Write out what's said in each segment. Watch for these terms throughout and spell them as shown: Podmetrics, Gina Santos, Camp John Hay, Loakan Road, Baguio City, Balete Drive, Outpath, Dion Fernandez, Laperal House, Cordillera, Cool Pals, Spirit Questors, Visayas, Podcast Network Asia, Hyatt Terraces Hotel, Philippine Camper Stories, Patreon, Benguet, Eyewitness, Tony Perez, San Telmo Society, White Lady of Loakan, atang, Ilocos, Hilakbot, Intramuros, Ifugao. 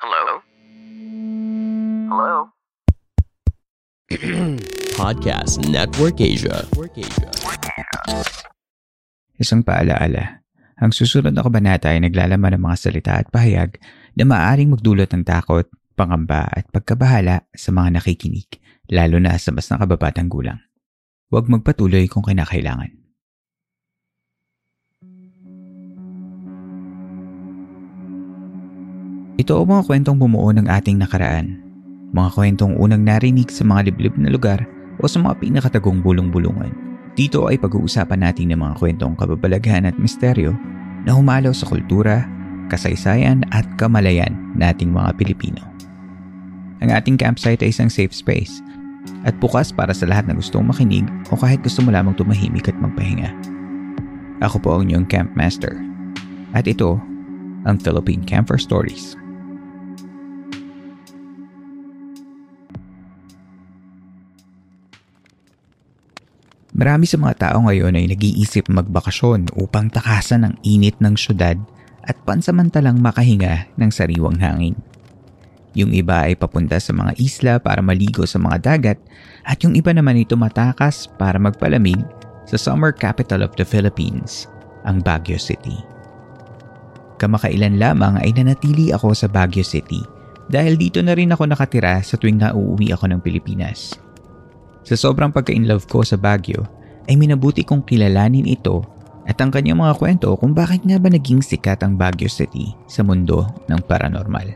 Hello? Hello? Podcast Network Asia. Isang paalaala. Ang susunod na kabanata ay naglalaman ng mga salita at pahayag na maaaring magdulot ng takot, pangamba at pagkabahala sa mga nakikinig, lalo na sa mas nakababatang gulang. Huwag magpatuloy kung kinakailangan. Ito ang mga kwentong bumuo ng ating nakaraan. Mga kwentong unang narinig sa mga liblib na lugar o sa mga pinakatagong bulong-bulungan. Dito ay pag-uusapan natin ng mga kwentong kababalaghan at misteryo na humalaw sa kultura, kasaysayan at kamalayan nating mga Pilipino. Ang ating campsite ay isang safe space at bukas para sa lahat na gustong makinig o kahit gusto mo lamang tumahimik at magpahinga. Ako po ang inyong campmaster at ito ang Philippine Camper Stories. Marami sa mga tao ngayon ay nag-iisip magbakasyon upang takasan ang init ng syudad at pansamantalang makahinga ng sariwang hangin. Yung iba ay papunta sa mga isla para maligo sa mga dagat at yung iba naman ay tumatakas para magpalamig sa summer capital of the Philippines, ang Baguio City. Kamakailan lamang ay nanatili ako sa Baguio City dahil dito na rin ako nakatira sa tuwing nauuwi ako ng Pilipinas. Sa sobrang pagka-inlove ko sa Baguio ay minabuti kong kilalanin ito at ang kanyang mga kwento kung bakit nga ba naging sikat ang Baguio City sa mundo ng paranormal.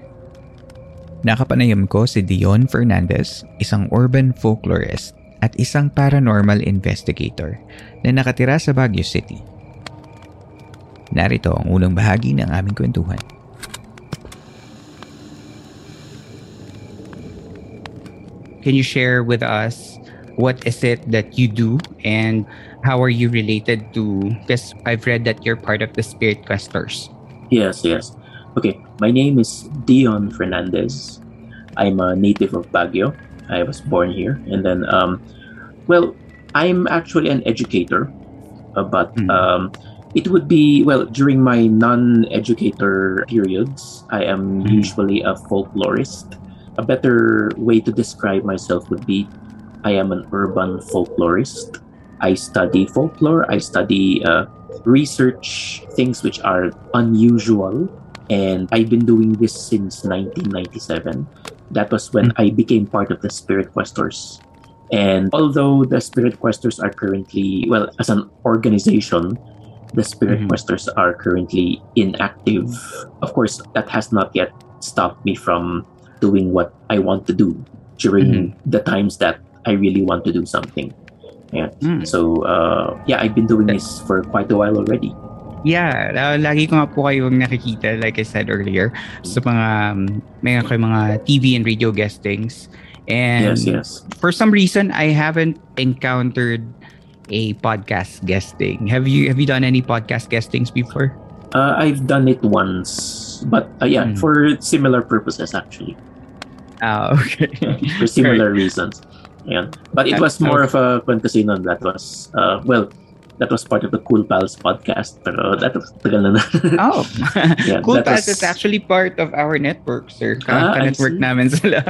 Nakapanayam ko si Dion Fernandez, isang urban folklorist at isang paranormal investigator na nakatira sa Baguio City. Narito ang unang bahagi ng aming kwentuhan. Can you share with us what is it that you do and how are you related to, because I've read that you're part of the Spirit Questors. Yes. Okay, my name is Dion Fernandez. I'm a native of Baguio. I was born here. And then, I'm actually an educator. It would be, during my non-educator periods, I am usually a folklorist. A better way to describe myself would be I am an urban folklorist. I study folklore. I study research things which are unusual. And I've been doing this since 1997. That was when I became part of the Spirit Questors. And although the Spirit Questors are currently, as an organization, the Spirit Questors are currently inactive. Of course, that has not yet stopped me from doing what I want to do during the times that I really want to do something. Yeah. So, I've been doing this for quite a while already. Yeah, lagi ko nga po kayong nakikita, like I said earlier, sa mga TV and radio guestings. And yes. For some reason, I haven't encountered a podcast guesting. Have you done any podcast guestings before? I've done it once, but for similar purposes actually. Okay. For similar reasons. Yeah. But it was more of a kwentasinon that was, that was part of the Cool Pals podcast. Pero that was tagal na. Oh. Yeah, Cool Pals is actually part of our network, sir. Network namin sila.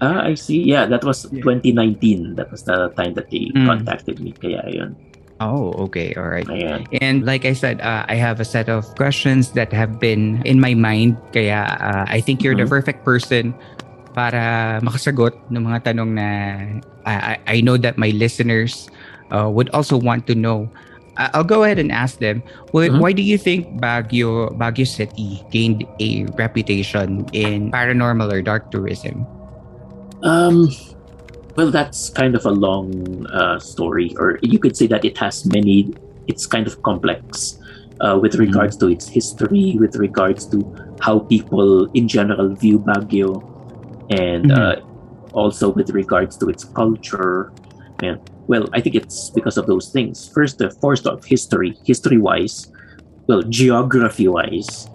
I see. Yeah, that was 2019. That was the time that they contacted me. Kaya yun. Oh, okay. All right. Ayan. And like I said, I have a set of questions that have been in my mind. Kaya I think you're the perfect person para makasagot ng mga tanong na I know that my listeners would also want to know. I'll go ahead and ask them. Why do you think Baguio City gained a reputation in paranormal or dark tourism? That's kind of a long story, or you could say that it's kind of complex. with regards to its history, with regards to how people in general view Baguio, and also with regards to its culture. And, well, I think it's because of those things. First, the first of history-wise, well, geography-wise,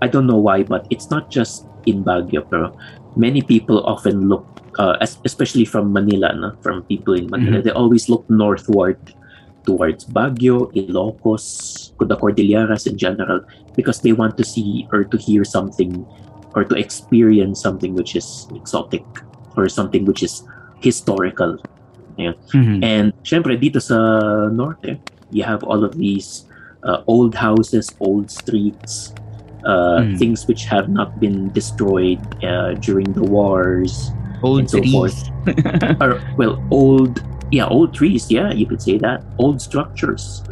I don't know why, but it's not just in Baguio, pero many people often look, especially from Manila, no? From people in Manila, they always look northward towards Baguio, Ilocos, the Cordilleras in general, because they want to see or to hear something or to experience something which is exotic or something which is historical. Yeah. And syempre dito sa norte, you have all of these old houses, old streets, things which have not been destroyed during the wars, old and so trees. Forth. Or, well, old trees. Yeah, you could say that. Old structures.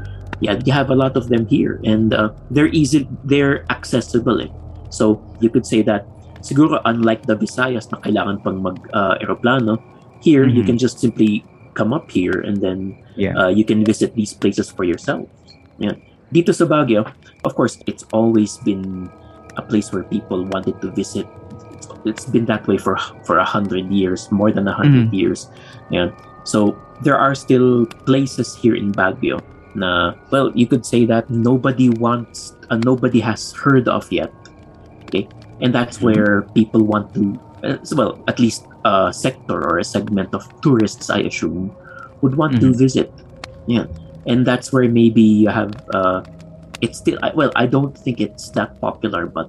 Yeah, you have a lot of them here, and they're easy. They're accessible. Eh? So you could say that. Siguro, unlike the Visayas, na kailangan pang mag-aeroplano, here you can just simply come up here, and then you can visit these places for yourself. Yeah. Dito sa Baguio, of course, it's always been a place where people wanted to visit. It's been that way for 100 years, more than 100 years. Yeah. So there are still places here in Baguio na, well, you could say that nobody has heard of yet. Okay, and that's where people want to, well, at least a sector or a segment of tourists, I assume, would want to visit. Yeah. And that's where maybe you have, it's still, well, I don't think it's that popular, but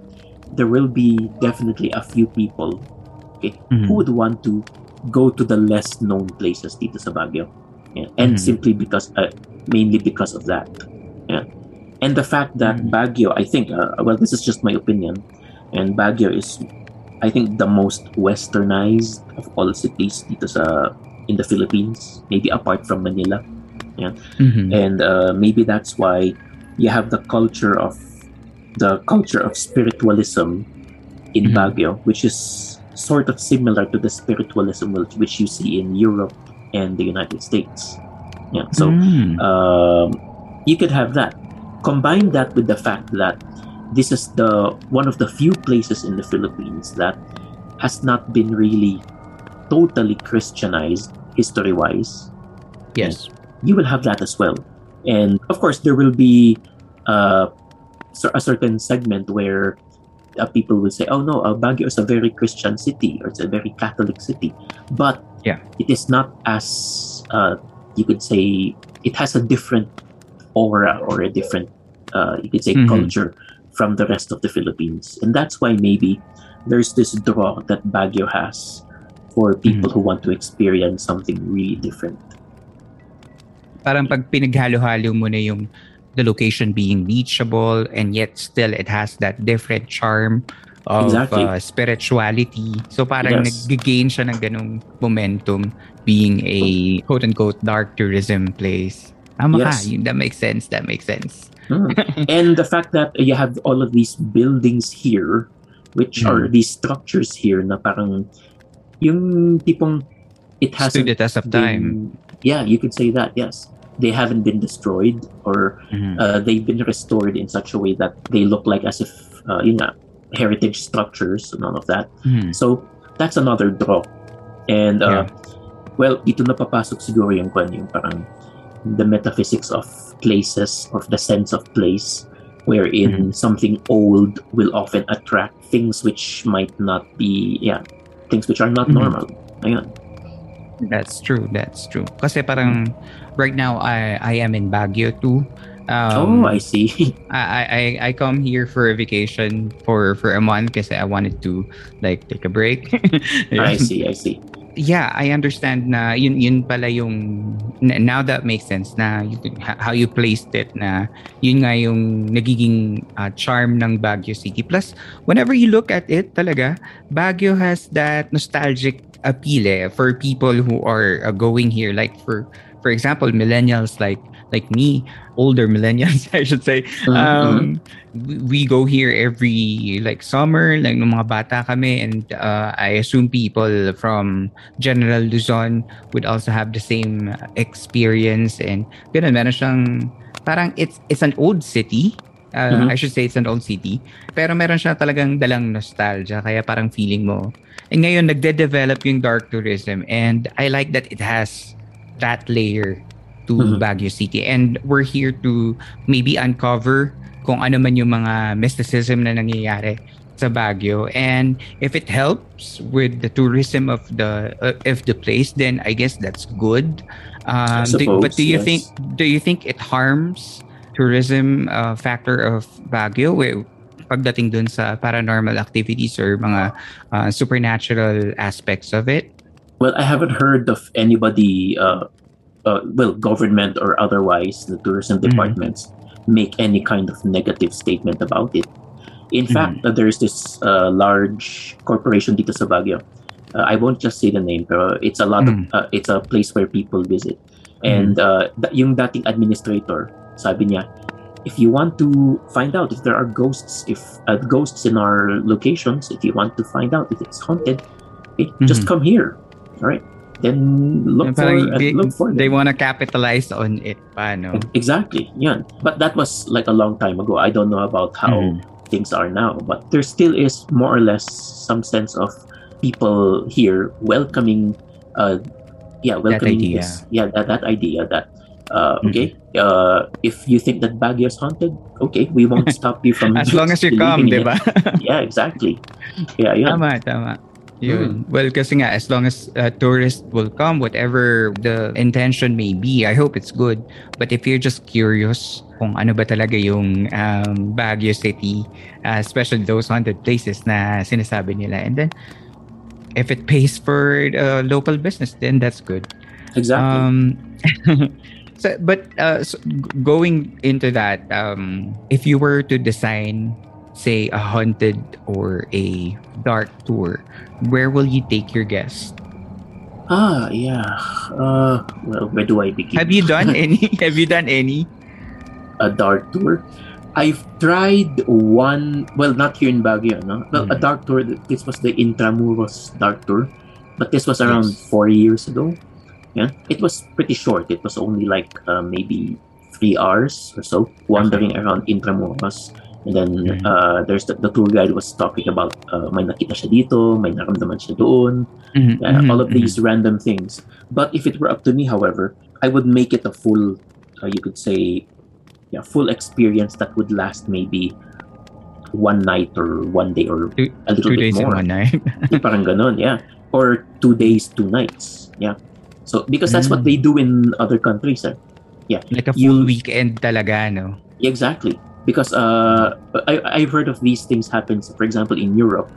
there will be definitely a few people, okay, who would want to go to the less known places dito sa Baguio. Yeah. And simply because, mainly because of that. Yeah. And the fact that Baguio, I think, well, this is just my opinion, and Baguio is, I think, the most westernized of all cities dito sa, in the Philippines, maybe apart from Manila. Yeah. And maybe that's why you have the culture of spiritualism in Baguio, which is sort of similar to the spiritualism which you see in Europe and the United States. Yeah. So you could have that. Combine that with the fact that this is one of the few places in the Philippines that has not been really totally Christianized history-wise. Yes. Yeah. You will have that as well. And of course, there will be a certain segment where people will say, oh no, Baguio is a very Christian city, or it's a very Catholic city. But it is not as, you could say, it has a different aura or a different, you could say, culture from the rest of the Philippines. And that's why maybe there's this draw that Baguio has for people who want to experience something really different. Parang pag pinaghalo-halo mo na yung the location being reachable, and yet still it has that different charm of spirituality. So parang nag-gain siya ng ganung momentum being a quote-unquote dark tourism place. That makes sense. And the fact that you have all of these buildings here, which are these structures here na parang yung tipong it hasn't stood the test of time. Yeah, you could say that, yes. They haven't been destroyed, or they've been restored in such a way that they look like as if, heritage structures and all of that. So, that's another draw. And, well, dito napapasok siguro yung parang the metaphysics of places, of the sense of place, wherein something old will often attract things which might not be, things which are not normal. Ayan. That's true. Kasi parang right now I am in Baguio too. Oh, I see. I come here for a vacation for a month kasi I wanted to like take a break. I see. Yeah, I understand na yun pala yung now that makes sense na how you placed it na yun nga yung nagiging charm ng Baguio City. Plus, whenever you look at it talaga, Baguio has that nostalgic appeal for people who are going here, like for example millennials like me, older millennials I should say. We go here every like summer, like nung mga bata kami, and I assume people from General Luzon would also have the same experience, and ganun meron siyang parang it's an old city I should say it's an old city. Pero meron siya talagang dalang nostalgia. Kaya parang feeling mo. And ngayon, nagde-develop yung dark tourism. And I like that it has that layer to Baguio City. And we're here to maybe uncover kung ano man yung mga mysticism na nangyayari sa Baguio. And if it helps with the tourism of the place, then I guess that's good. Do you think it harms tourism factor of Baguio pagdating dun sa paranormal activities or mga supernatural aspects of it? Well, I haven't heard of anybody, government or otherwise, the tourism departments make any kind of negative statement about it. In fact, there's this large corporation dito sa Baguio. I won't just say the name, pero it's a lot of it's a place where people visit. And yung dating administrator, sabi niya, if you want to find out if there are ghosts, if ghosts in our locations, if you want to find out if it's haunted, just come here. All right? Then look for them. They want to capitalize on it. Paano? Exactly. Yan. But that was like a long time ago. I don't know about how things are now. But there still is more or less some sense of people here welcoming this. Yeah, that idea that if you think that Baguio's haunted, okay, we won't stop you from as long as you come, diba? Yeah, exactly. Yeah, yeah. Tama. Yun. Well, kasi nga, as long as tourists will come, whatever the intention may be, I hope it's good. But if you're just curious kung ano ba talaga yung Baguio City, especially those haunted places na sinasabi nila. And then, if it pays for local business, then that's good. Exactly. So going into that, if you were to design, say, a haunted or a dark tour, where will you take your guest? Where do I begin? Have you done any? A dark tour? I've tried one, well, not here in Baguio, no? Well, a dark tour, this was the Intramuros dark tour, but this was around 4 years ago. Yeah, it was pretty short. It was only like maybe 3 hours or so, wandering around Intramuros. And then there's the tour guide was talking about may nakita siya dito, may naramdaman siya doon, all of these random things. But if it were up to me, however, I would make it a full, full experience that would last maybe one night or one day or two days more. 1 night. Parang ganun, yeah. Or 2 days, 2 nights, yeah. So because that's what they do in other countries, eh? Yeah. Like a full weekend talaga, no? Exactly. Because I've heard of these things happen. So for example, in Europe,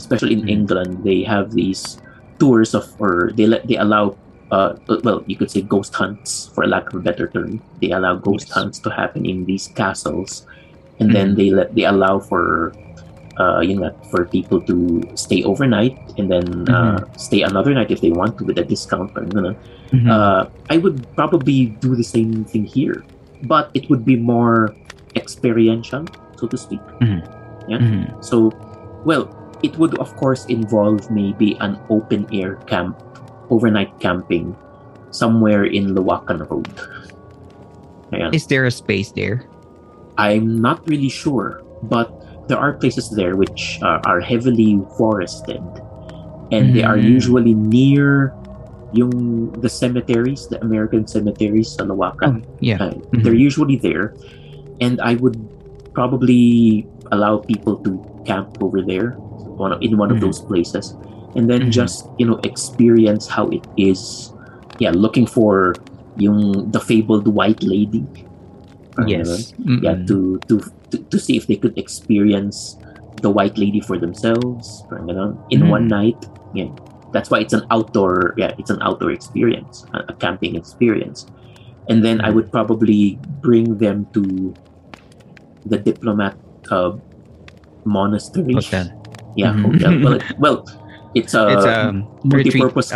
especially in England, they have these tours of, or they allow, you could say ghost hunts, for lack of a better term. They allow ghost hunts to happen in these castles, and then they allow for, for people to stay overnight and then stay another night if they want to with a discount. I would probably do the same thing here, but it would be more experiential, so to speak. So, well, it would of course involve maybe an open air camp, overnight camping somewhere in Loakan Road. Ayan. Is there a space there? I'm not really sure, but there are places there which are heavily forested, and they are usually near the cemeteries, the American cemeteries sa Loakan. Oh, yeah. They're usually there. And I would probably allow people to camp over there in one of those places, and then just experience how it is. Yeah, looking for the fabled White Lady. Yes. Yeah, to see if they could experience the White Lady for themselves. In one night. Yeah, that's why it's an outdoor. Yeah, it's an outdoor experience, a camping experience. And then I would probably bring them to the Diplomat Monastery Hotel. Yeah, hotel. Well, it's a multi-purpose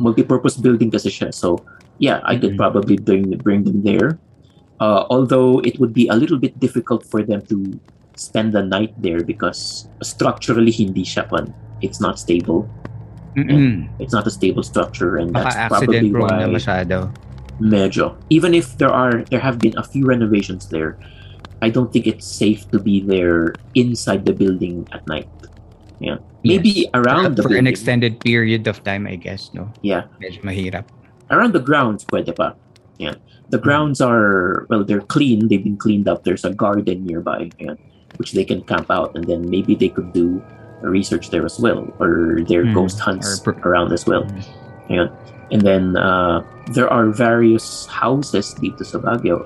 multi-purpose building kasi siya. So yeah, I could probably bring them there. Although it would be a little bit difficult for them to spend the night there because structurally hindi siya pan. It's not stable. Yeah, it's not a stable structure, and that's probably why. Medyo. Even if there have been a few renovations there, I don't think it's safe to be there inside the building at night. Yeah. Maybe yes. Around the building. For an extended period of time, I guess, no? Yeah. Medyo mahirap. Around the grounds, pwede pa. Yeah. The grounds are, well, they're clean. They've been cleaned up. There's a garden nearby, yeah, which they can camp out. And then maybe they could do research there as well. Or their ghost hunts around as well. Yeah. And then there are various houses dito sa Baguio.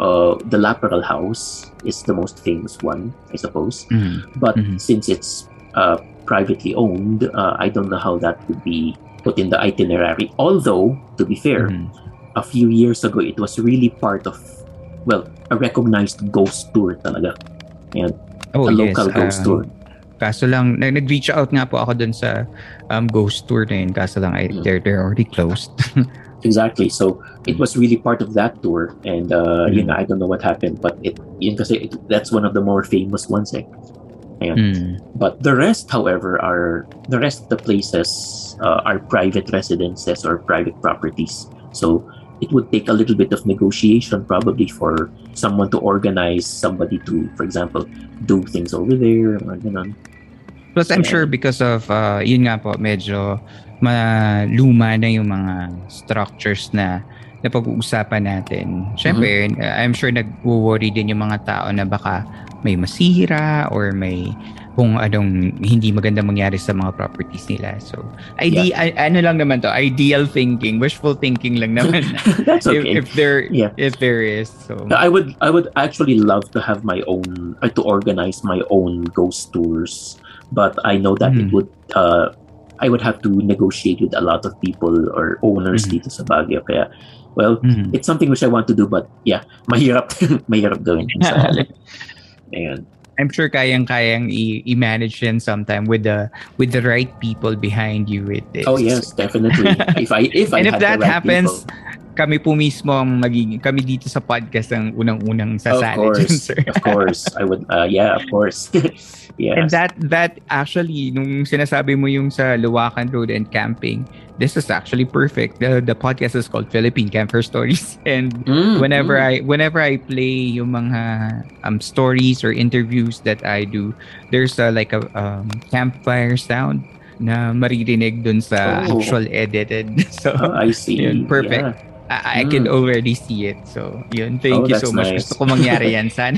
The Laperal House is the most famous one, I suppose. Mm-hmm. But since it's privately owned, I don't know how that would be put in the itinerary. Although, to be fair, a few years ago, it was really part of, well, a recognized ghost tour talaga. And local ghost tour. Kaso lang, nag-reach out nga po ako dun sa ghost tour na yun. Kaso lang, they're already closed. Exactly. So, it was really part of that tour. And, you know, I don't know what happened. But it, yun kasi, that's one of the more famous ones. Eh. But the rest, however, are, the rest of the places are private residences or private properties. So, it would take a little bit of negotiation probably for someone to organize somebody to, for example, do things over there. Plus, I'm sure because of, yun nga po, medyo maluma na yung mga structures na napag-uusapan natin. Siyempre, I'm sure nag-worry din yung mga tao na baka may masira or may kung anong hindi maganda mangyari sa mga properties nila. So, ano lang naman to, ideal thinking, wishful thinking lang naman. That's okay. If there is. So, I would actually love to have my own, to organize my own ghost tours, but I know that it would, I would have to negotiate with a lot of people or owners dito sa Baguio. Kaya, well, it's something which I want to do, but yeah, mahirap gawin. Ayan. I'm sure kayang-kayang i-manage yan sometime with the right people behind you with this. Oh yes, definitely. If I had the right happens, people. Kami po mismo ang magiging kami dito sa podcast ang unang-unang sasali. Of course. I would yeah, of course. Yes. And that actually nung sinasabi mo yung sa Loakan Road and camping, this is actually perfect. The podcast is called Philippine Camper Stories, and whenever I play yung mga stories or interviews that I do, there's like a campfire sound na maririnig dun sa actual edited. So I see. Yun, perfect. Yeah. I can already see it. So, yun. Thank you so much. Nice. Gusto ko mangyari yan. Sana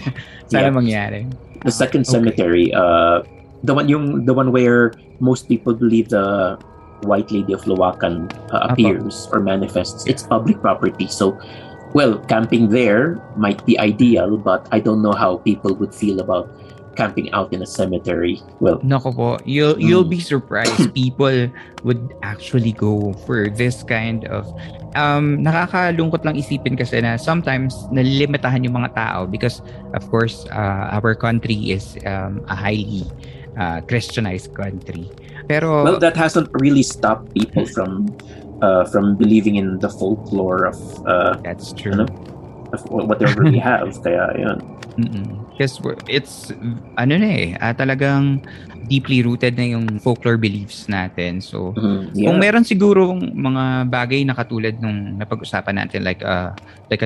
mangyari. The second cemetery, the one where most people believe the White Lady of Loakan appears or manifests. It's public property. So, well, camping there might be ideal, but I don't know how people would feel about camping out in a cemetery. Well, nako po, you'll be surprised. People would actually go for this kind of nakakalungkot lang isipin kasi na sometimes nalilimitahan yung mga tao because of course our country is a highly Christianized country. Pero well, that hasn't really stopped people from believing in the folklore of that's true. Ano, of whatever we have. Kaya yun. Because it's talagang deeply rooted na yung folklore beliefs natin. So, kung meron siguro mga bagay na katulad nung napag-usapan natin like a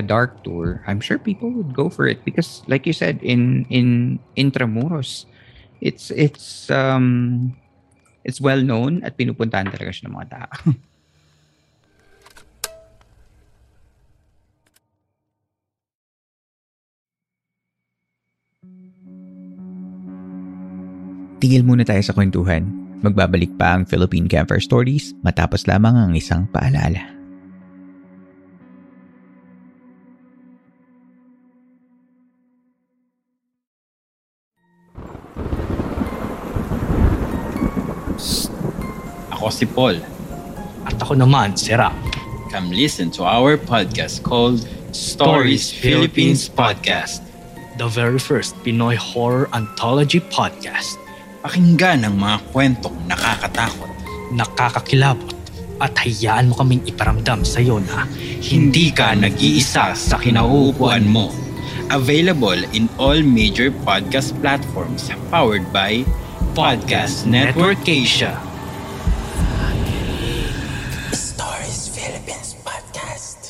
dark tour, I'm sure people would go for it because like you said in Intramuros, it's well known at pinupuntahan talaga siya ng mga tao. Tigil muna tayo sa kwentuhan. Magbabalik pa ang Philippine Camper Stories matapos lamang ang isang paalala. Psst. Ako si Paul. At ako naman si Rap. Come listen to our podcast called Stories Philippines Podcast. The very first Pinoy Horror Anthology Podcast. Pakinggan ang mga kwentong nakakatakot, nakakakilabot, at hayaan mo kaming iparamdam sa iyo na hindi ka nag-iisa sa kinauupuan mo. Available in all major podcast platforms powered by Podcast Network Asia. Stories Philippines Podcast.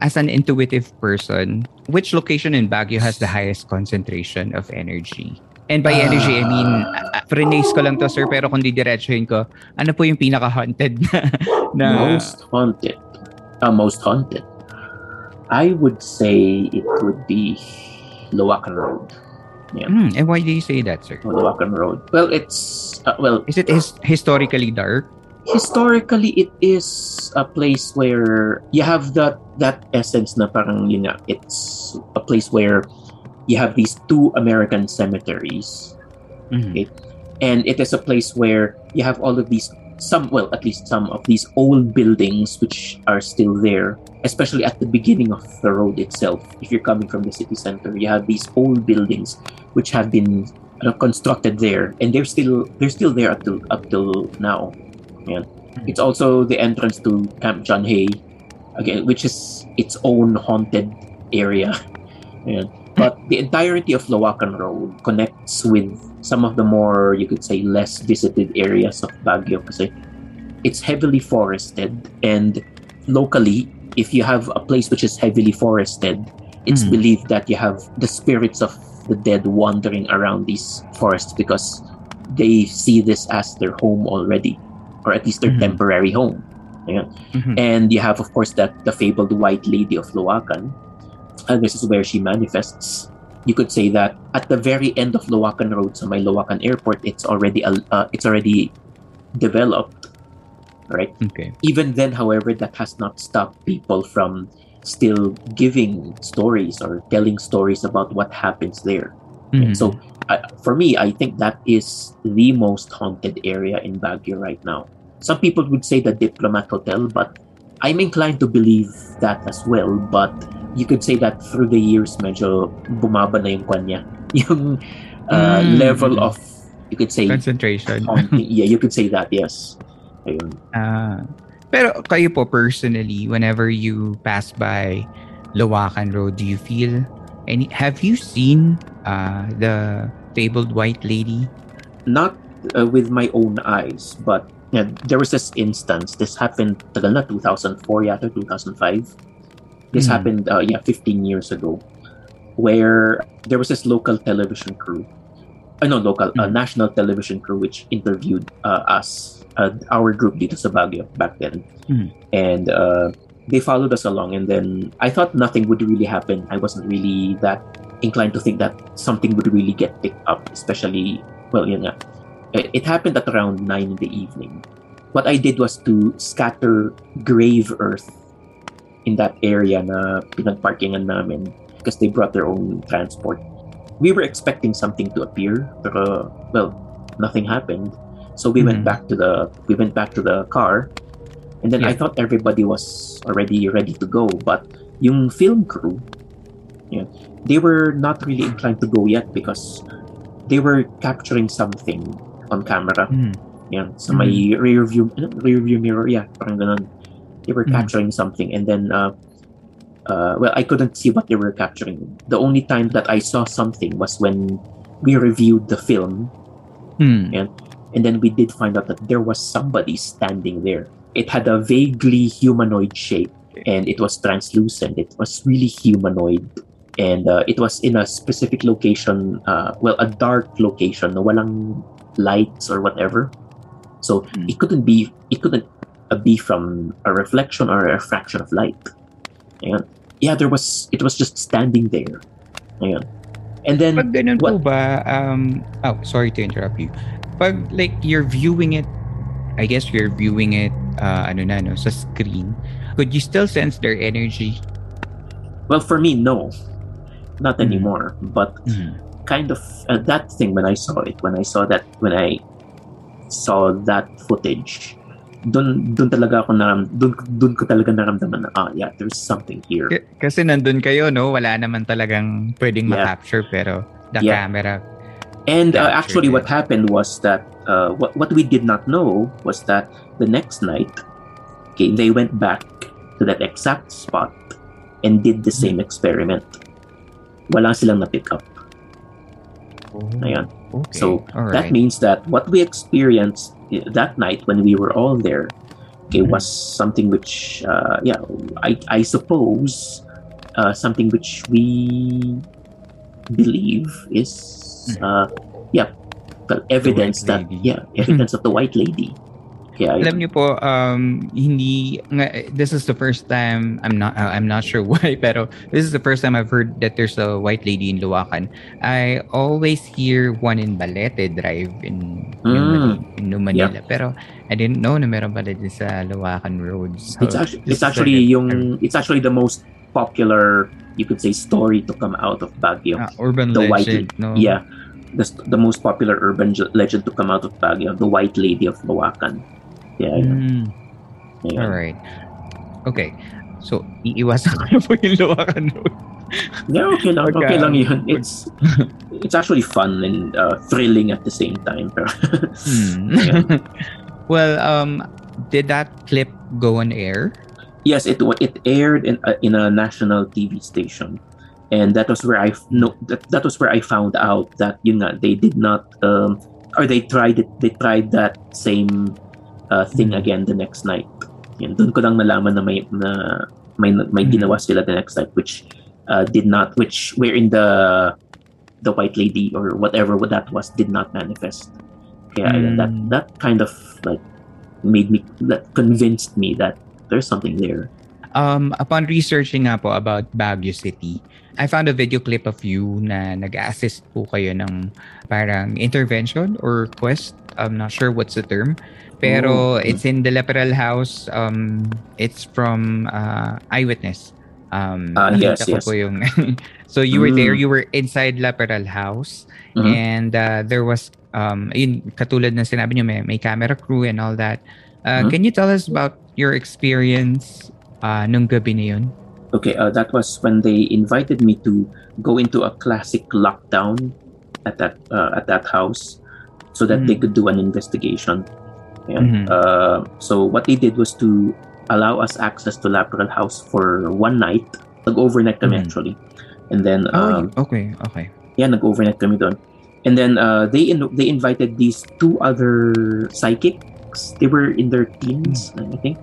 As an intuitive person, which location in Baguio has the highest concentration of energy? And by energy, I mean, prenase ko lang to, sir, pero kung didiretsuhin ko, ano po yung pinaka-haunted na... Most haunted. Most haunted. I would say it would be Loakan Road. Yeah. And why do you say that, sir? Loakan Road. Well, it's... Is it historically dark? Historically, it is a place where you have that essence na parang yun nga, it's a place where you have these two American cemeteries, okay? And it is a place where you have all of these some of these old buildings which are still there, especially at the beginning of the road itself. If you're coming from the city center, you have these old buildings which have been constructed there, and they're still there up till now. Yeah. It's also the entrance to Camp John Hay, again, which is its own haunted area. Yeah. But the entirety of Loakan Road connects with some of the more, you could say, less visited areas of Baguio because it's heavily forested. And locally, if you have a place which is heavily forested, it's believed that you have the spirits of the dead wandering around these forests because they see this as their home already, or at least their temporary home. Yeah. And you have, of course, the fabled White Lady of Loakan, and this is where she manifests. You could say that at the very end of Loakan Road, so my Loakan Airport, it's already developed, right? Okay. Even then, however, that has not stopped people from still giving stories or telling stories about what happens there. Mm-hmm. So, for me, I think that is the most haunted area in Baguio right now. Some people would say the Diplomat Hotel, but I'm inclined to believe that as well. But you could say that through the years, medyo bumaba na yung kanya. Yung level of, you could say... concentration. Haunting. Yeah, you could say that, yes. Ayun. Pero kayo po, personally, whenever you pass by Loakan Road, do you feel... have you seen the fabled White Lady? Not with my own eyes, but there was this instance. This happened tagal na, 2004 yata, 2005. This happened 15 years ago, where there was this national television crew which interviewed us, our group dito sa Baguio back then. And they followed us along, and then I thought nothing would really happen. I wasn't really that inclined to think that something would really get picked up, especially, it happened at around 9 in the evening. What I did was to scatter grave earth in that area na pinagparkingan namin because they brought their own transport. We were expecting something to appear, but nothing happened. So we went back to the car. And then I thought everybody was already ready to go, but yung film crew, they were not really inclined to go yet because they were capturing something on camera. So my rearview mirror, parang ganun. They were capturing something, and then I couldn't see what they were capturing. The only time that I saw something was when we reviewed the film, and then we did find out that there was somebody standing there. It had a vaguely humanoid shape, and it was translucent. It was really humanoid, and it was in a specific location, a dark location, walang lights or whatever. So it couldn't be from a reflection or a refraction of light. Ayan. Yeah, it was just standing there. Ayan. And then, pag ganun po ba, sorry to interrupt you. Pag like you're viewing it, I guess you're viewing it, sa screen, could you still sense their energy? Well, for me, no. Not anymore. But kind of that thing when I saw that footage, doon ko talaga naramdaman na, there's something here. Kasi nandun kayo, no? Wala naman talagang pwedeng ma-capture, pero the camera. And actually, what happened was that, what we did not know was that the next night, they went back to that exact spot and did the same experiment. Wala silang na-pick up. Ayan. Okay. So that means that what we experienced that night when we were all there, was something which, I suppose, something which we believe is, evidence of the White Lady. Yeah, alam niyo po, this is the first time, I'm not sure why, pero this is the first time I've heard that there's a White Lady in Loakan. I always hear one in Balete Drive in New Manila, pero I didn't know na meron pala din sa Loakan Road. So it's actually the most popular, you could say, story to come out of Baguio. Urban the legend, White, no? Yeah, the most popular urban legend to come out of Baguio, the White Lady of Loakan. Yeah. Yeah. All right. Okay. So, iiwasan ko na po yung Loakan Road. Yeah, okay lang. Okay lang yun. It's actually fun and thrilling at the same time. Well, did that clip go on air? Yes, it aired in a national TV station, and that was where I found out that they did not or they tried that same thing again the next night. Yun, doon ko lang nalaman na may ginawa sila the next night, which wherein the White Lady or whatever that was did not manifest. Yeah, that kind of like convinced me that there's something there. Upon researching nga po about Baguio City, I found a video clip of you na nag-assist po kayo ng parang intervention or quest. I'm not sure what's the term. Pero it's in the Laperal House. It's from Eyewitness. Yes. Po yung so you were there. You were inside Laperal House. Mm-hmm. And there was, katulad na sinabi niyo, may camera crew and all that. Can you tell us about your experience nung gabi na yun? Okay, that was when they invited me to go into a classic lockdown at that house, so that they could do an investigation. And, so what they did was to allow us access to Laperal House for one night. Nag-overnight kami actually, and then okay. Yeah, nag-overnight kami doon. And then they invited these two other psychics. They were in their teens, I think.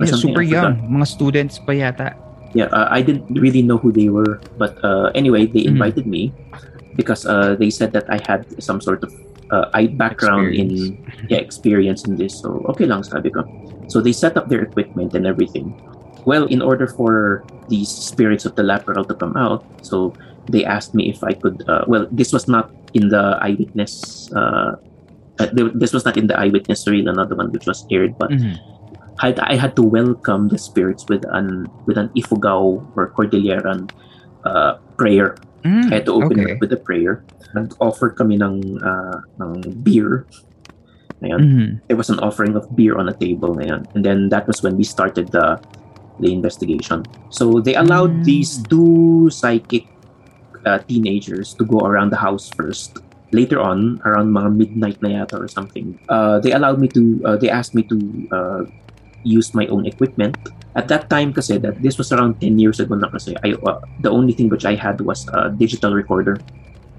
Yeah, super young, mga students pa yata. Yeah, I didn't really know who they were, but anyway, they invited me because they said that I had some sort of background experience in this. So okay lang, sabi ko. So they set up their equipment and everything. Well, in order for these spirits of the Laperal to come out, so they asked me if I could. This was not in the Eyewitness. This was not in the Eyewitness reel, another one which was aired, but. I had to welcome the spirits with an Ifugao or Cordilleran prayer. I had to open it with a prayer. Nag-offer kami ng beer. There was an offering of beer on a table. Ayan. And then that was when we started the investigation. So they allowed these two psychic teenagers to go around the house first. Later on, around mga midnight na yata or something, they asked me to use my own equipment. At that time kasi, that this was around 10 years ago na kasi, the only thing which I had was a digital recorder.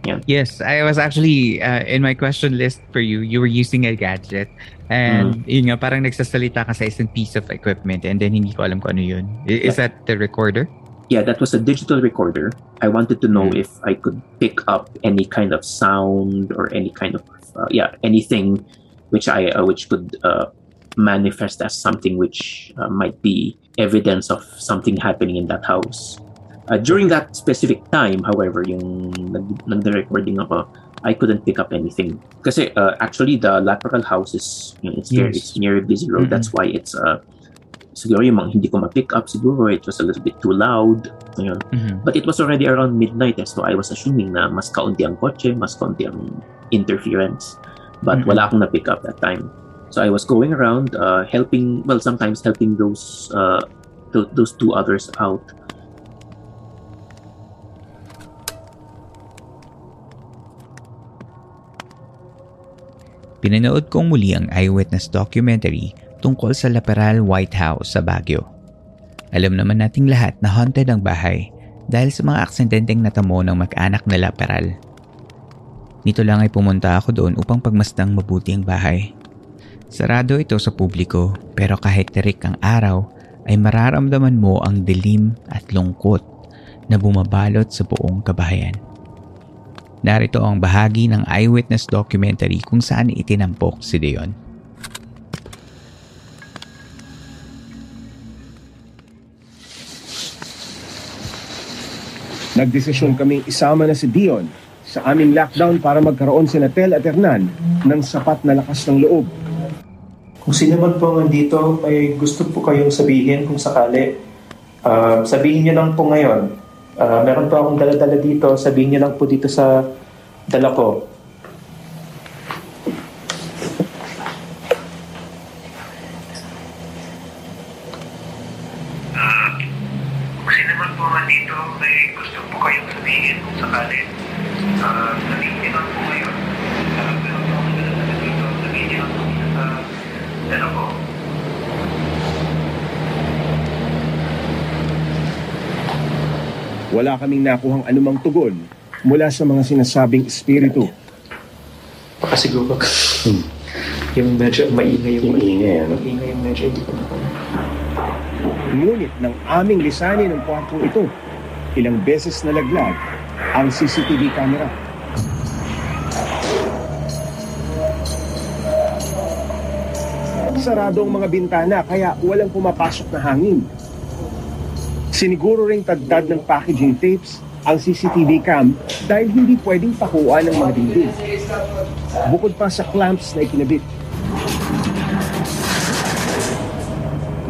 Yeah. Yes, I was actually in my question list for you, you were using a gadget and yun nga, parang nagsasalita ka sa isang piece of equipment and then hindi ko alam kung ano yun. Is that the recorder? Yeah, that was a digital recorder. I wanted to know if I could pick up any kind of sound or any kind of anything which could manifest as something which might be evidence of something happening in that house. During that specific time, however, yung nag-recording ako, I couldn't pick up anything. Kasi actually, the Laperal House is, you know, it's near a busy road. Mm-hmm. That's why it's, siguro yung mga hindi ko ma-pick up, siguro it was a little bit too loud. You know? Mm-hmm. But it was already around midnight, so I was assuming na mas kaunti ang kotse, mas kaunti ang interference. But wala akong na-pick up that time. So I was going around, helping those two others out. Pinanood kong muli ang Eyewitness documentary tungkol sa Laperal White House sa Baguio. Alam naman nating lahat na haunted ang bahay dahil sa mga aksidenteng natamo ng mag-anak na Laperal. Nito lang ay pumunta ako doon upang pagmasdang mabuti ang bahay. Sarado ito sa publiko, pero kahit tirik ang araw ay mararamdaman mo ang dilim at lungkot na bumabalot sa buong kabahayan. Narito ang bahagi ng Eyewitness documentary kung saan itinampok si Dion. Nagdesisyon kaming isama na si Dion sa aming lockdown para magkaroon si Natel at Hernan ng sapat na lakas ng loob. Kung sino man po nandito, may gusto po kayong sabihin kung sakali. Sabihin niyo lang po ngayon. Meron po akong dala-dala dito, sabihin niyo lang po dito sa dala ko. Kasi naman po dito, may gusto po kayong sabihin kung sakali. Sabihin niyo lang po ngayon. Meron po akong dala-dala dito, sabihin niyo lang po dito sa dala ko. Wala kaming nakuhang anumang tugon mula sa mga sinasabing espiritu. Baka siguro yung medyo maingay yung maingay. Maingay yung medyo. Ngunit ng aming lisanin ng kwarto ito, ilang beses nalaglag ang CCTV camera. Sarado ang mga bintana kaya walang pumapasok na hangin. Siniguro ring tagdad ng packaging tapes ang CCTV cam dahil hindi pwedeng pakuan ng mga dingding. Bukod pa sa clamps na ikinabit.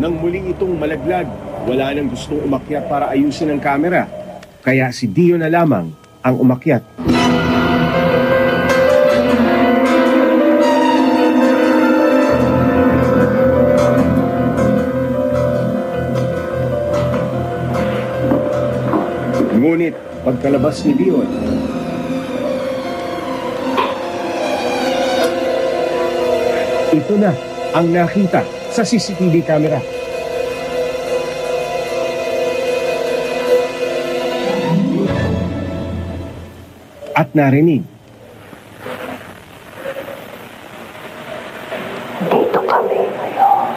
Nang muling itong malaglag, wala nang gustong umakyat para ayusin ang kamera. Kaya si Dio na lamang ang umakyat. Ngunit, pagkalabas ni Dion, ito na ang nakita sa CCTV camera. At narinig. Dito kami ngayon.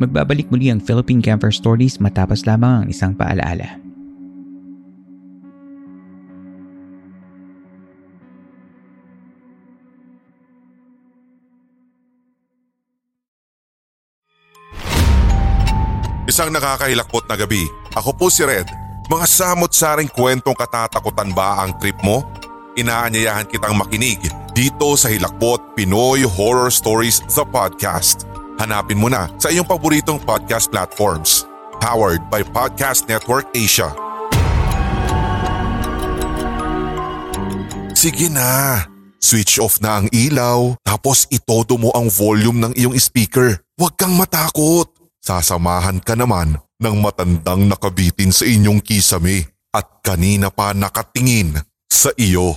Magbabalik muli ang Philippine Camper Stories matapos lamang ang isang paalaala. Isang nakakailakbot na gabi, ako po si Red. Mga samot-saring kwentong katatakutan ba ang trip mo? Inaanyayahan kitang makinig dito sa Hilakbot Pinoy Horror Stories The Podcast. Hanapin mo na sa iyong paboritong podcast platforms. Powered by Podcast Network Asia. Sige na, switch off na ang ilaw tapos itodo mo ang volume ng iyong speaker. Huwag kang matakot. Sasamahan ka naman ng matandang nakabitin sa inyong kisame at kanina pa nakatingin sa iyo.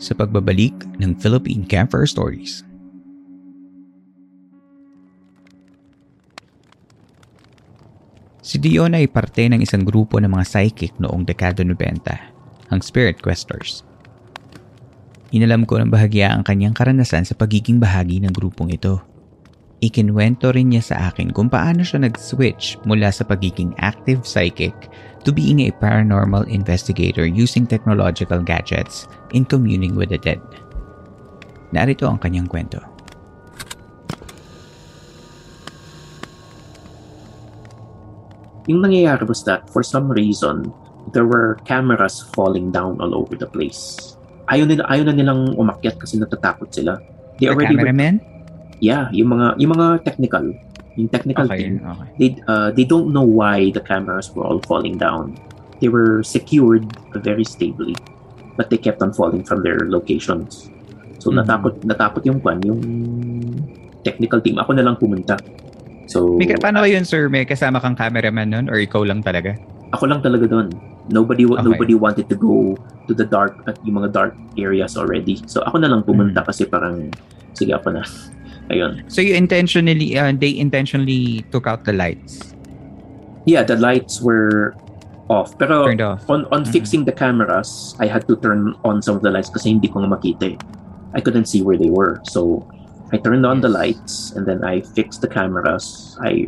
Sa pagbabalik ng Philippine Camper Stories. Si Dion ay parte ng isang grupo ng mga psychic noong dekada 90, ang Spirit Questors. Inalam ko ng bahagya ang kanyang karanasan sa pagiging bahagi ng grupong ito. Ikinwento rin niya sa akin kung paano siya nag-switch mula sa pagiging active psychic to being a paranormal investigator using technological gadgets in communing with the dead. Narito ang kanyang kwento. Yung nangyayari was that for some reason, there were cameras falling down all over the place. Ayaw na nilang umakyat kasi natatakot sila. The cameramen? Yeah, yung mga technical. Yung technical team. Okay. They don't know why the cameras were all falling down. They were secured very stably, but they kept on falling from their locations. So natakot yung technical team. Ako na lang pumunta. So paano yun, sir? May kasama kang cameraman nun or ikaw lang talaga? Ako lang talaga doon. Nobody wanted to go to the dark at yung mga dark areas already. So ako na lang pumunta kasi parang sige ako na. Ayun. So you intentionally took out the lights? Yeah, the lights were off. Pero on fixing the cameras, I had to turn on some of the lights kasi hindi ko nga makita. I couldn't see where they were. So I turned on the lights and then I fixed the cameras. I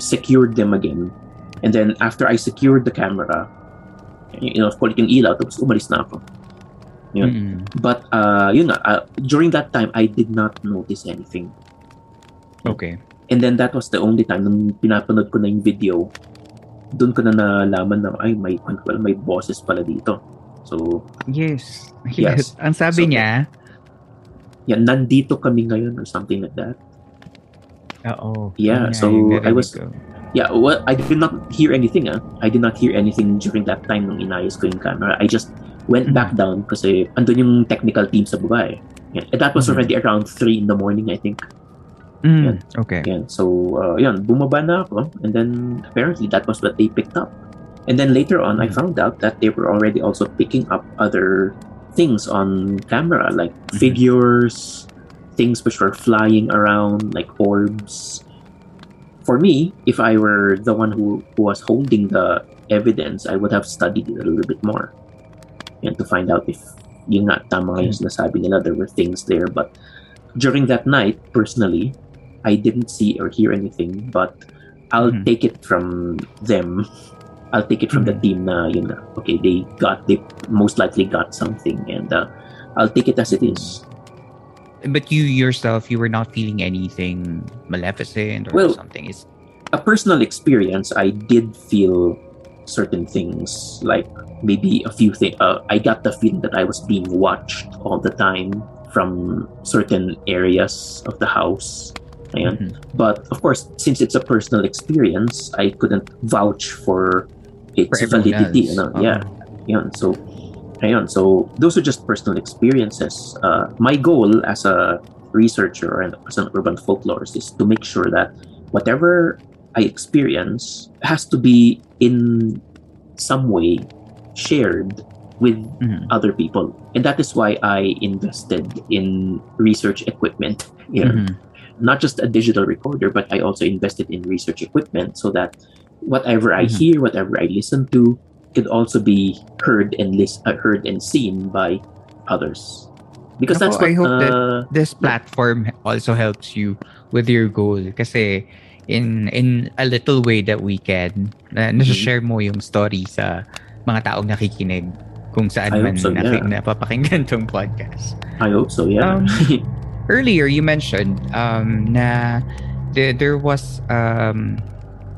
secured them again. And then after I secured the camera, of course, yung ilaw, tapos umalis na ako. But during that time I did not notice anything. Okay. And then that was the only time nung pinapanood ko na yung video, doon ko na nalaman na may bosses pala dito. So yes. Ang sabi niya, yan, nandito kami ngayon or something like that. Oo. Yeah, so I did not hear anything. I did not hear anything during that time nung inayos ko yung camera. I just went back down kasi andun yung technical team sa baba. Yeah. That was already around 3 in the morning, I think. Mm. Yeah. Okay. Yeah. So, bumaba na ako. And then, apparently, that was what they picked up. And then later on, I found out that they were already also picking up other things on camera, like figures, things which were flying around, like orbs. For me, if I were the one who was holding the evidence, I would have studied it a little bit more. And to find out if yung nga tama yung sinasabi nila, there were things there. But during that night, personally, I didn't see or hear anything. But I'll take it from them. I'll take it from the team na yun na. Okay, they most likely got something, and I'll take it as it is. But you yourself, you were not feeling anything maleficent or something. It's a personal experience. I did feel certain things, like maybe a few things. I got the feeling that I was being watched all the time from certain areas of the house. But of course, since it's a personal experience, I couldn't vouch for its validity. So those are just personal experiences. My goal as a researcher and as an urban folklorist is to make sure that whatever I experience has to be in some way shared with other people, and that is why I invested in research equipment here. Not just a digital recorder, but I also invested in research equipment so that whatever I hear, whatever I listen to, could also be heard and heard and seen by others. Because that's what I hope that this platform also helps you with your goal, kasi in a little way that we can share mo yung story sa mga taong nakikinig kung saan man napapakinggan tong podcast. I hope so, yeah. Earlier, you mentioned na there was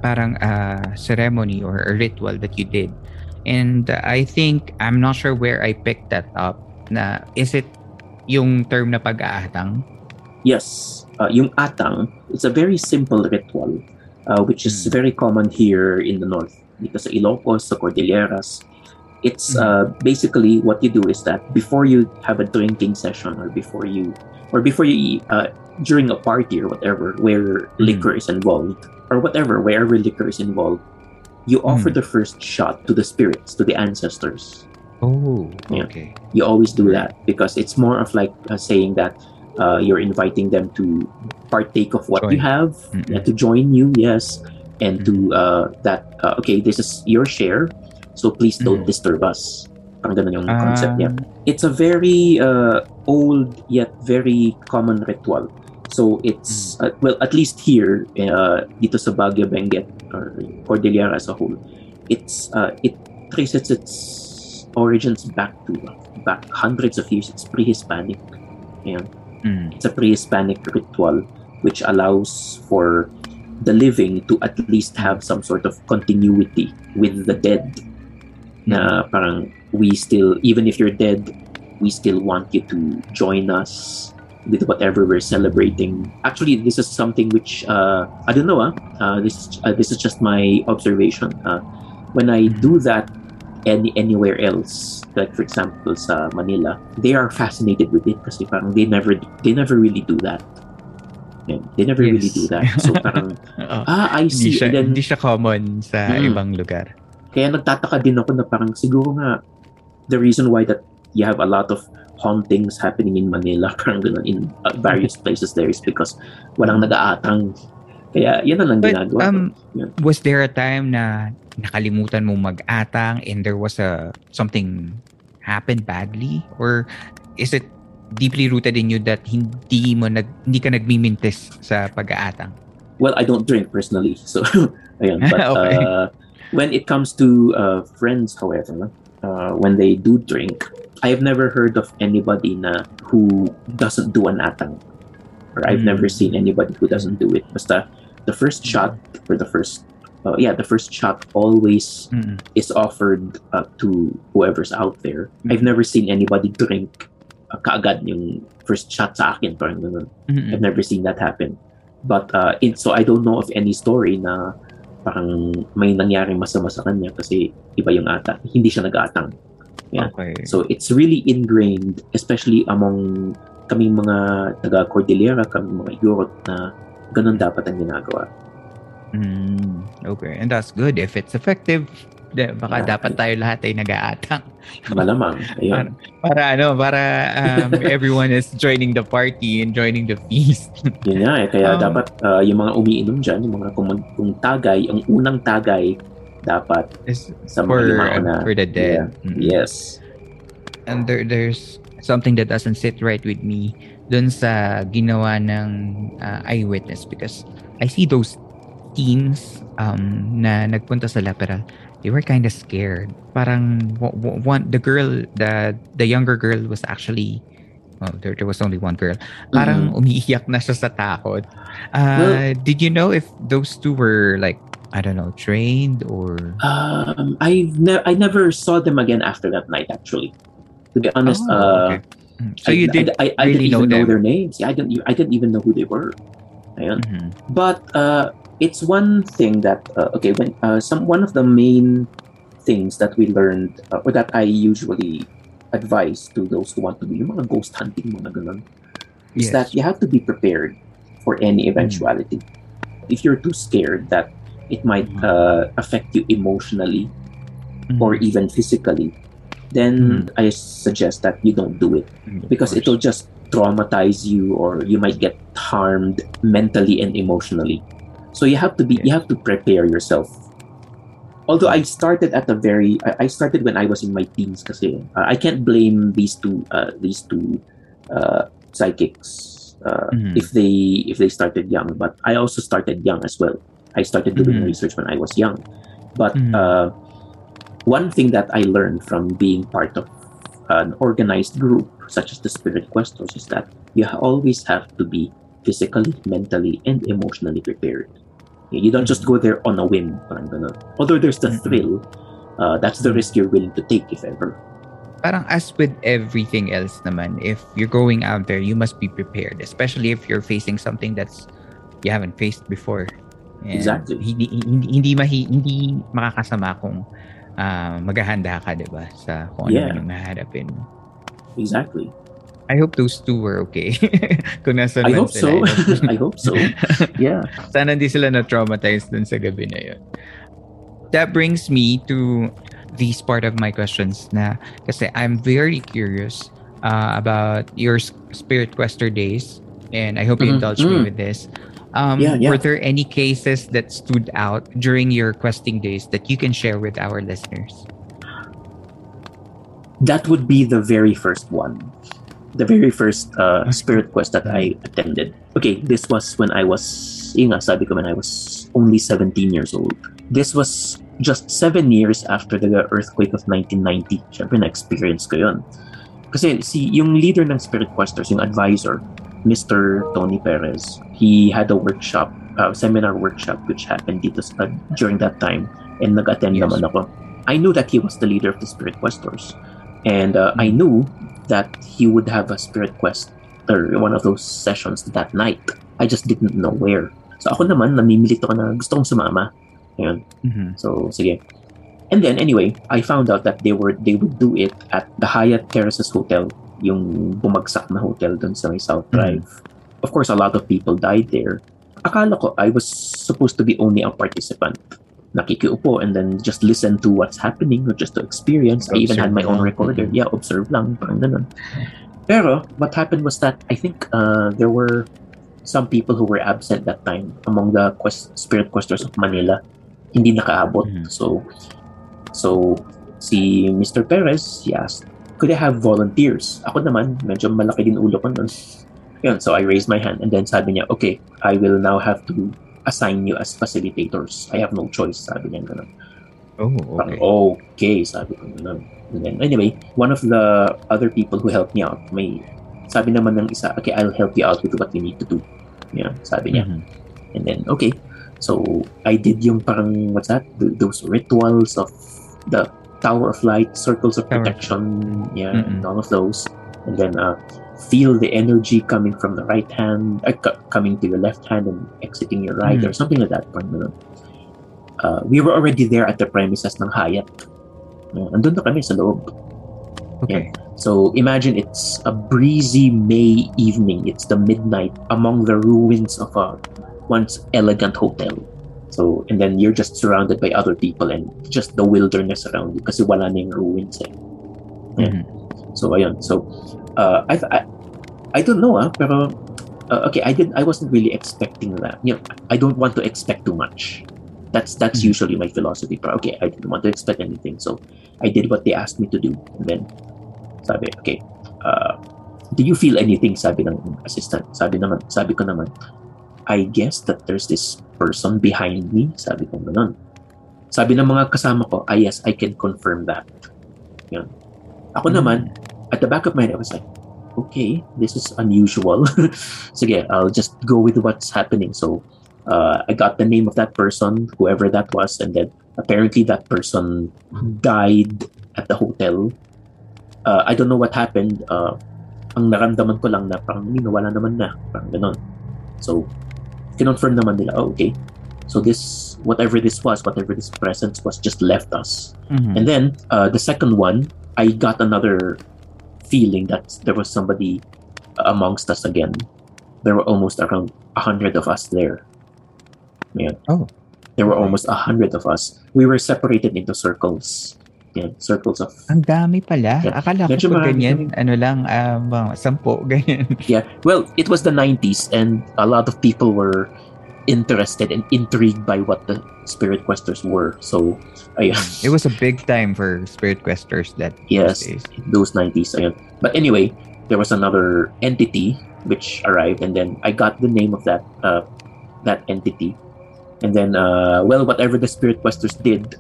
parang a ceremony or a ritual that you did. And I think, I'm not sure where I picked that up. Na, is it yung term na pag-aatang? Yes. Yung atang, it's a very simple ritual. which is very common here in the north. Dito sa Ilocos, sa Cordilleras, it's basically what you do is that before you have a drinking session or before you eat, during a party or whatever where liquor is involved or wherever liquor is involved, you offer the first shot to the spirits, to the ancestors. Oh, yeah. Okay. You always do that because it's more of like saying that you're inviting them to partake of what you have, to join you, yes, and to that, okay, this is your share, so please don't disturb us. Parang ganun yung concept niya. It's a very old yet very common ritual. So it's, well, at least here, dito sa Baguio, Benguet, or Cordillera as a whole, it's, it traces its origins back hundreds of years. It's pre-Hispanic. Yeah. It's a pre-Hispanic ritual which allows for the living to at least have some sort of continuity with the dead. Na parang we still, even if you're dead, we still want you to join us with whatever we're celebrating. Actually, this is something which I don't know. This is just my observation. When I do that anywhere else, like for example sa Manila, they are fascinated with it kasi parang they never really do that. Yeah, they never really do that. So parang I see. Hindi siya common sa ibang lugar. Kaya nagtataka din ako na parang siguro nga the reason why that you have a lot of hauntings happening in Manila, parang ganun, in various places there, is because walang nag-aatang. Kaya yan na lang ginagawa. Was there a time na nakalimutan mo mag-atang and there was something happened badly? Or is it deeply rooted in you that hindi ka nagmimintis sa pag-aatang? Well, I don't drink personally. So, ayan. But okay. When it comes to friends, however, when they do drink, I have never heard of anybody who doesn't do an atang, or I've never seen anybody who doesn't do it. Basta the first shot or the first shot always is offered to whoever's out there. I've never seen anybody drink kaagad yung first shot sa akin, parang ganun. I've never seen that happen. But so I don't know of any story na parang may nangyaring masama sa kanya kasi iba yung atang, hindi siya nag-atang. Yeah. Okay. So it's really ingrained, especially among kaming mga taga-Cordillera, kaming mga Europe, na ganun dapat ang ginagawa. Okay, and that's good. If it's effective, baka dapat tayo lahat ay nag-aatang. Malamang. Ayun. Para everyone is joining the party and joining the feast. Yun nga eh. Kaya dapat yung mga umiinom dyan, yung mga kung tagay, ang unang tagay, dapat sa mga for the dead. Yeah. Yes. And there's something that doesn't sit right with me dun sa ginawa ng Eyewitness, because I see those teens na nagpunta sa Laperal. They were kind of scared. Parang one, the girl, the younger girl was actually, well, there was only one girl. Parang umiiyak na siya sa takot. Did you know if those two were like, I don't know, trained or... I never saw them again after that night, actually. To be honest, okay. So you did I really didn't even know their names. Yeah, I didn't even know who they were. But it's one thing that, one of the main things that we learned, or that I usually advise to those who want to do yung mga ghost hunting, mga ganun, is that you have to be prepared for any eventuality. If you're too scared that it might affect you emotionally or even physically, then I suggest that you don't do it, because it'll just traumatize you, or you might get harmed mentally and emotionally. So you have to prepare yourself. Although I started when I was in my teens kasi. I can't blame these two psychics if they started young, but I also started young as well. I started doing research when I was young. But one thing that I learned from being part of an organized group, such as the Spirit Questors, is that you always have to be physically, mentally, and emotionally prepared. You don't just go there on a whim. Although there's the thrill, that's the risk you're willing to take, if ever. Parang as with everything else naman, if you're going out there, you must be prepared, especially if you're facing something you haven't faced before. Exactly. Hindi makakasama kung maghahanda ka, diba? Sa kung ano yung naharapin. Exactly. I hope those two were okay. Kung nasa I hope sila, so. I hope so. Yeah. Sana hindi sila na-traumatized dun sa gabi na yun. That brings me to this part of my questions na kasi I'm very curious about your Spirit Quester days, and I hope you indulge me with this. Were there any cases that stood out during your questing days that you can share with our listeners? That would be the very first one. The very first Spirit Quest that I attended. Okay, this was when I was, sabi ko, when I was only 17 years old. This was just 7 years after the earthquake of 1990. Siyempre, na-experience ko yun. Kasi yung leader ng Spirit Questors, yung advisor, Mr. Tony Perez, he had a workshop, seminar workshop, which happened dito during that time. And nag-attend naman ako. I knew that he was the leader of the Spirit Questors. And I knew that he would have a spirit quest or one of those sessions that night. I just didn't know where. So ako naman, namimilit ako na gusto kong sumama. Ayun. Mm-hmm. So, sige. And then, anyway, I found out that they would do it at the Hyatt Terraces Hotel, yung bumagsak na hotel dun sa may South Drive. Of course, a lot of people died there. Akala ko, I was supposed to be only a participant. Nakikiupo and then just listen to what's happening or just to experience. I even had my own recorder. Yeah, observe lang. Parang ganun. Pero what happened was that I think there were some people who were absent that time among the Spirit Questors of Manila. Hindi nakaabot. Mm-hmm. So si Mr. Perez, he asked, could I have volunteers? Ako naman, medyo malaki din ulo ko nun. Yun, so I raised my hand and then sabi niya, okay, I will now have to assign you as facilitators. I have no choice, sabi niya ganun. Oh, okay. Okay, sabi ko ganun. And then, anyway, one of the other people who helped me out, sabi naman ng isa, okay, I'll help you out with what you need to do. Yeah, sabi niya. Mm-hmm. And then, okay. So, I did yung parang, what's that? Those rituals of the Tower of Light, Circles of Protection, yeah, mm-hmm. and all of those. And then, feel the energy coming from the right hand, coming to your left hand and exiting your right, or something like that. We were already there at the premises ng Hyatt. Andun na kami sa loob. Okay. Yeah. So imagine it's a breezy May evening. It's the midnight among the ruins of a once elegant hotel. So, and then you're just surrounded by other people and just the wilderness around you kasi wala na yung ruins eh. Yeah. Mm-hmm. So, ayun. So, I don't know, pero okay, I wasn't really expecting that. You know, I don't want to expect too much. That's usually my philosophy. But okay, I didn't want to expect anything, so I did what they asked me to do. And then, sabi, okay, do you feel anything? Sabi ng assistant. Sabi ko naman, I guess that there's this person behind me. Sabi ko naman. Sabi ng mga kasama ko, yes, I can confirm that. Yun. Ako naman. At the back of my head, I was like, okay, this is unusual. So yeah, I'll just go with what's happening. So I got the name of that person, whoever that was, and then apparently that person died at the hotel. I don't know what happened. Ang naramdaman ko lang na parang nawala naman na. Parang ganon. So, kinonfirm naman nila, oh, okay. So this, whatever this presence was, just left us. Mm-hmm. And then, the second one, I got another feeling that there was somebody amongst us again. There were almost around 100 of us there. Yeah. Oh. There were almost 100 of us. We were separated into circles. Yeah, circles of... Ang dami pala. Yeah. Akala ko ganyan, sampo, ganyan. Yeah. Well, it was the 90s and a lot of people were interested and intrigued by what the Spirit Questors were. So, ayun. It was a big time for Spirit Questors that days. Those 90s. Ayun. But anyway, there was another entity which arrived, and then I got the name of that entity. And then, well, whatever the Spirit Questors did,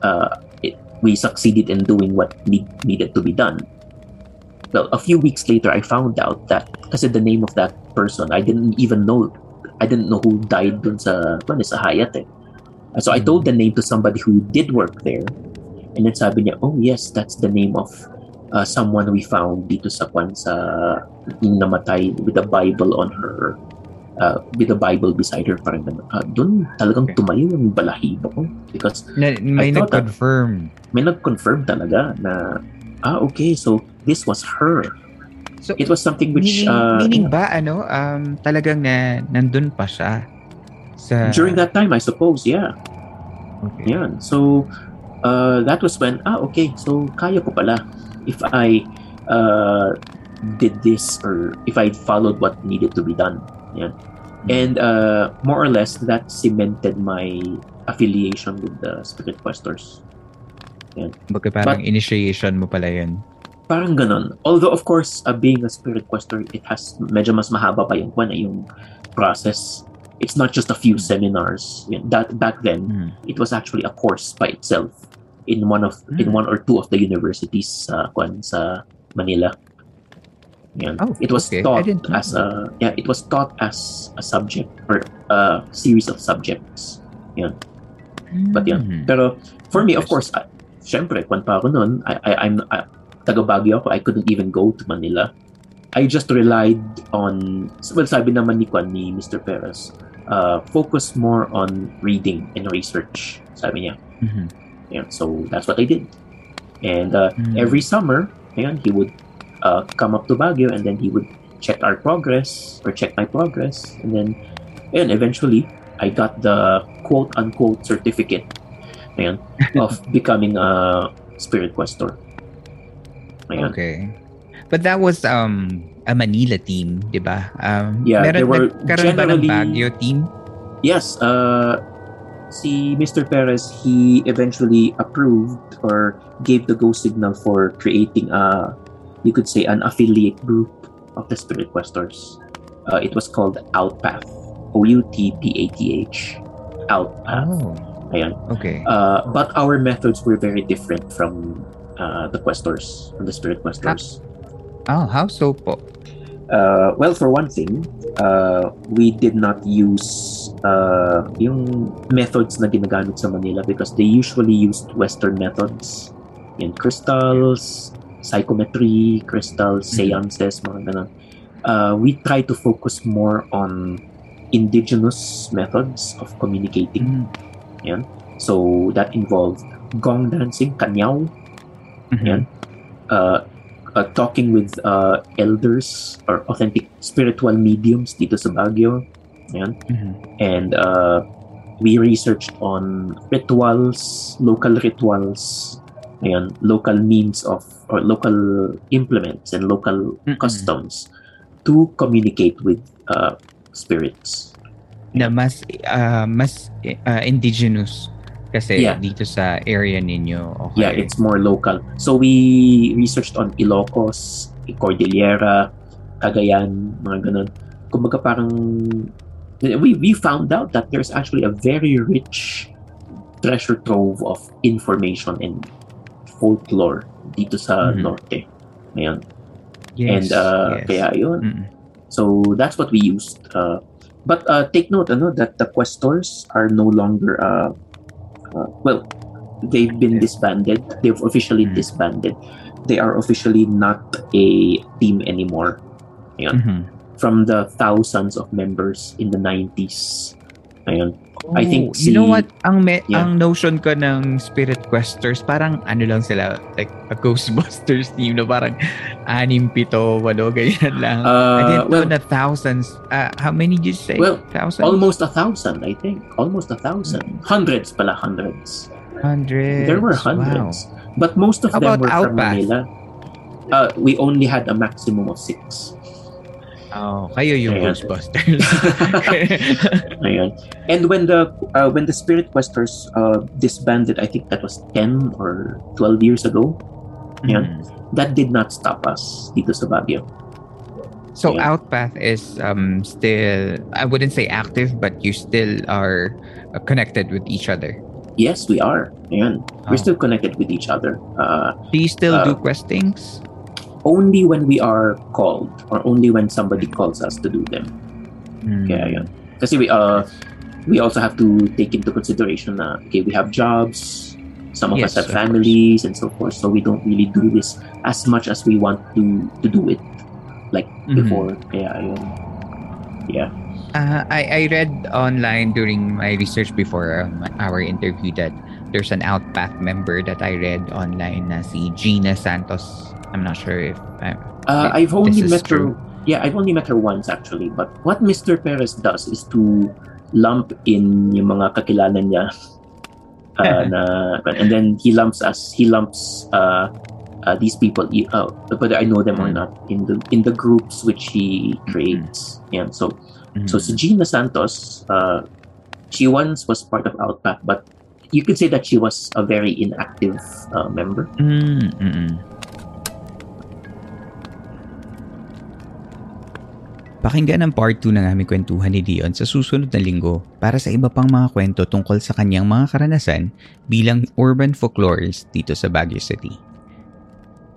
we succeeded in doing what needed to be done. Well, a few weeks later, I found out that kasi the name of that person, I didn't know who died dun sa Hyatt eh. So I told the name to somebody who did work there. And then sabi niya, oh yes, that's the name of someone we found dito sa namatay with a Bible on her with the Bible beside her, parang doon talagang tumayo yung balahibo ko because may nag-confirm. May nag-confirm talaga na okay, so this was her. So it was something which meaning ba talagang na nandun pa siya sa during that time, I suppose, yeah. Okay. Yan. So that was when okay, so kaya ko pala if I did this or if I followed what needed to be done. Yan. And more or less that cemented my affiliation with the Spirit Questors. Yan. Baka parang initiation mo pala yun. Parang ganon. Although, of course, being a Spirit Questor, it has medyo mas mahaba pa yung process. It's not just a few seminars. That back then, it was actually a course by itself in one or two of the universities sa Manila. Yeah. Oh, it was taught as it was taught as a subject or a series of subjects. Yeah. But yeah, pero for me, of course, syempre, kwan pa ako nun, I'm taga Baguio ako, I couldn't even go to Manila. I just relied on, well, sabi naman ni Mr. Perez, focus more on reading and research, sabi niya. Mm-hmm. Yeah, so that's what I did. And every summer, ayan, he would come up to Baguio and then he would check our progress or check my progress. And then, ayan, eventually, I got the quote-unquote certificate, ayan, of becoming a Spirit Questor. Ayan. Okay. But that was a Manila team, di ba? Yeah, there were generally... Baguio team? Yes. Si Mr. Perez, he eventually approved or gave the go signal for creating you could say, an affiliate group of the Spirit Questors. It was called Outpath. O-U-T-P-A-T-H. Outpath. Oh. Ayan. Okay. But our methods were very different from... the Questors, the Spirit Questors. How so po? Well, for one thing, we did not use yung methods na ginagamit sa Manila because they usually used Western methods in crystals, psychometry, crystals, seances, mga ganun. We try to focus more on indigenous methods of communicating. Yan. So that involved gong dancing, kanyaw. Yeah. Talking with elders or authentic spiritual mediums dito sa Baguio. Yeah. And we researched on rituals, local rituals, yeah, local means of or local implements and local customs to communicate with spirits. Na mas indigenous. Kasi dito sa area ninyo. Okay. Yeah, it's more local. So we researched on Ilocos, Cordillera, Cagayan, mga ganun. Kumbaga parang we found out that there's actually a very rich treasure trove of information and folklore dito sa norte. Ayan. Yes. And kaya yun. So that's what we used. But take note that the Questors are no longer... well, they've been disbanded. They've officially disbanded. They are officially not a team anymore. Ayan. From the thousands of members in the 90s. Ayan. Oh, I think you know what? Ang notion ko ng Spirit Questors, parang ano lang sila, like a Ghostbusters team na parang 6, 7, 8, ganyan lang. I didn't know the thousands. How many did you say? Well, thousands? Almost 1,000, I think. Almost 1,000. Hundreds pala, hundreds. There were hundreds. Wow. But most of them were from Manila. We only had a maximum of 6. Oh, kayo yung Ghostbusters. Ayan. And when the Spirit Questors disbanded, I think that was 10 or 12 years ago. Ayan. That did not stop us dito sa Baguio. So ayan. Outpath is still, I wouldn't say active, but you still are connected with each other. Yes, we are. Ayan. We're still connected with each other. Do you still do questings? Only when we are called or only when somebody calls us to do them. Kaya yun. Kasi we also have to take into consideration na okay, we have jobs, some of us have families and so forth, so we don't really do this as much as we want to do it like before. Kaya yun. Yeah. I read online during my research before our interview that there's an Outpath member that I read online na si Gina Santos. I'm not sure if I've only met her. Yeah, I've only met her once actually. But what Mr. Perez does is to lump in yung mga kakilala niya and then he lumps these people, whether I know them or not, in the groups which he creates. Yeah, so si Gina Santos, she once was part of Outpath, but you could say that she was a very inactive member. Pakinggan ang part 2 ng aming kwentuhan ni Dion sa susunod na linggo para sa iba pang mga kwento tungkol sa kanyang mga karanasan bilang urban folklorist dito sa Baguio City.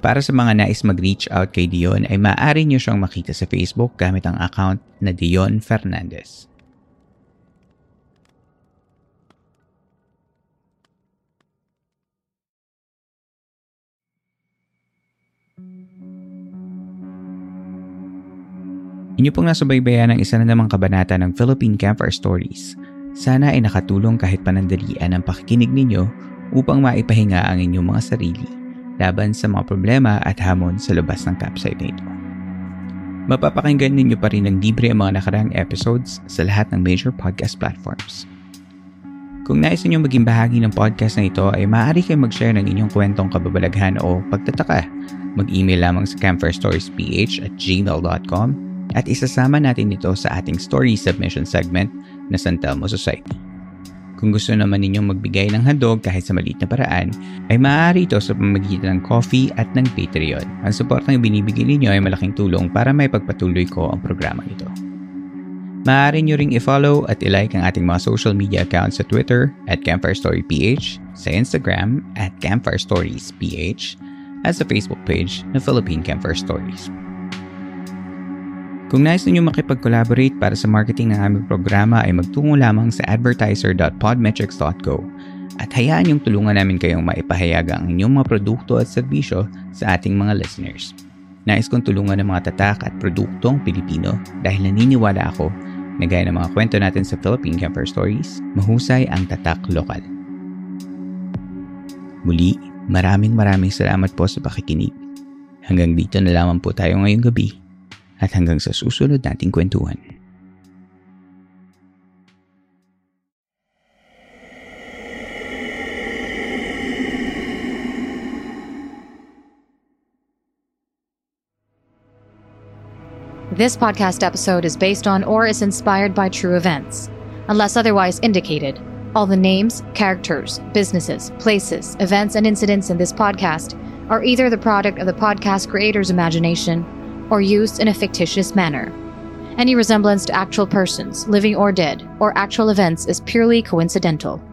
Para sa mga nais mag-reach out kay Dion ay maaari niyo siyang makita sa Facebook gamit ang account na Dion Fernandez. Inyo pong nasubaybayan ang isa na namang kabanata ng Philippine Camper Stories. Sana ay nakatulong kahit panandalian ang pakikinig ninyo upang maipahinga ang inyong mga sarili laban sa mga problema at hamon sa labas ng campsite nito. Mapapakinggan ninyo pa rin ng libre ang mga nakaraang episodes sa lahat ng major podcast platforms. Kung nais ninyong maging bahagi ng podcast na ito ay maaari kayong mag-share ng inyong kwentong kababalaghan o pagtataka. Mag-email lamang sa camperstoriesph@gmail.com at isasama natin ito sa ating story submission segment na San Telmo Society. Kung gusto naman ninyong magbigay ng handog kahit sa maliit na paraan, ay maaari ito sa pamamagitan ng coffee at ng Patreon. Ang support na binibigay ninyo ay malaking tulong para may pagpatuloy ko ang programang ito. Maaari nyo ring i-follow at i-like ang ating mga social media accounts sa Twitter @CampfireStoryPH, sa Instagram @CampfireStoriesPH, at sa Facebook page na Philippine Camper Stories. Kung nais ninyo makipag-collaborate para sa marketing ng aming programa ay magtungo lamang sa advertiser.podmetrics.co at hayaan yung tulungan namin kayong maipahayag ang inyong mga produkto at serbisyo sa ating mga listeners. Nais kong tulungan ng mga tatak at produktong Pilipino dahil naniniwala ako na gaya ng mga kwento natin sa Philippine Camper Stories, mahusay ang tatak lokal. Muli, maraming salamat po sa pakikinig. Hanggang dito na lamang po tayo ngayong gabi. At hanggang sa susunod nating kwentuhan. This podcast episode is based on or is inspired by true events, unless otherwise indicated. All the names, characters, businesses, places, events, and incidents in this podcast are either the product of the podcast creator's imagination or used in a fictitious manner. Any resemblance to actual persons, living or dead, or actual events is purely coincidental.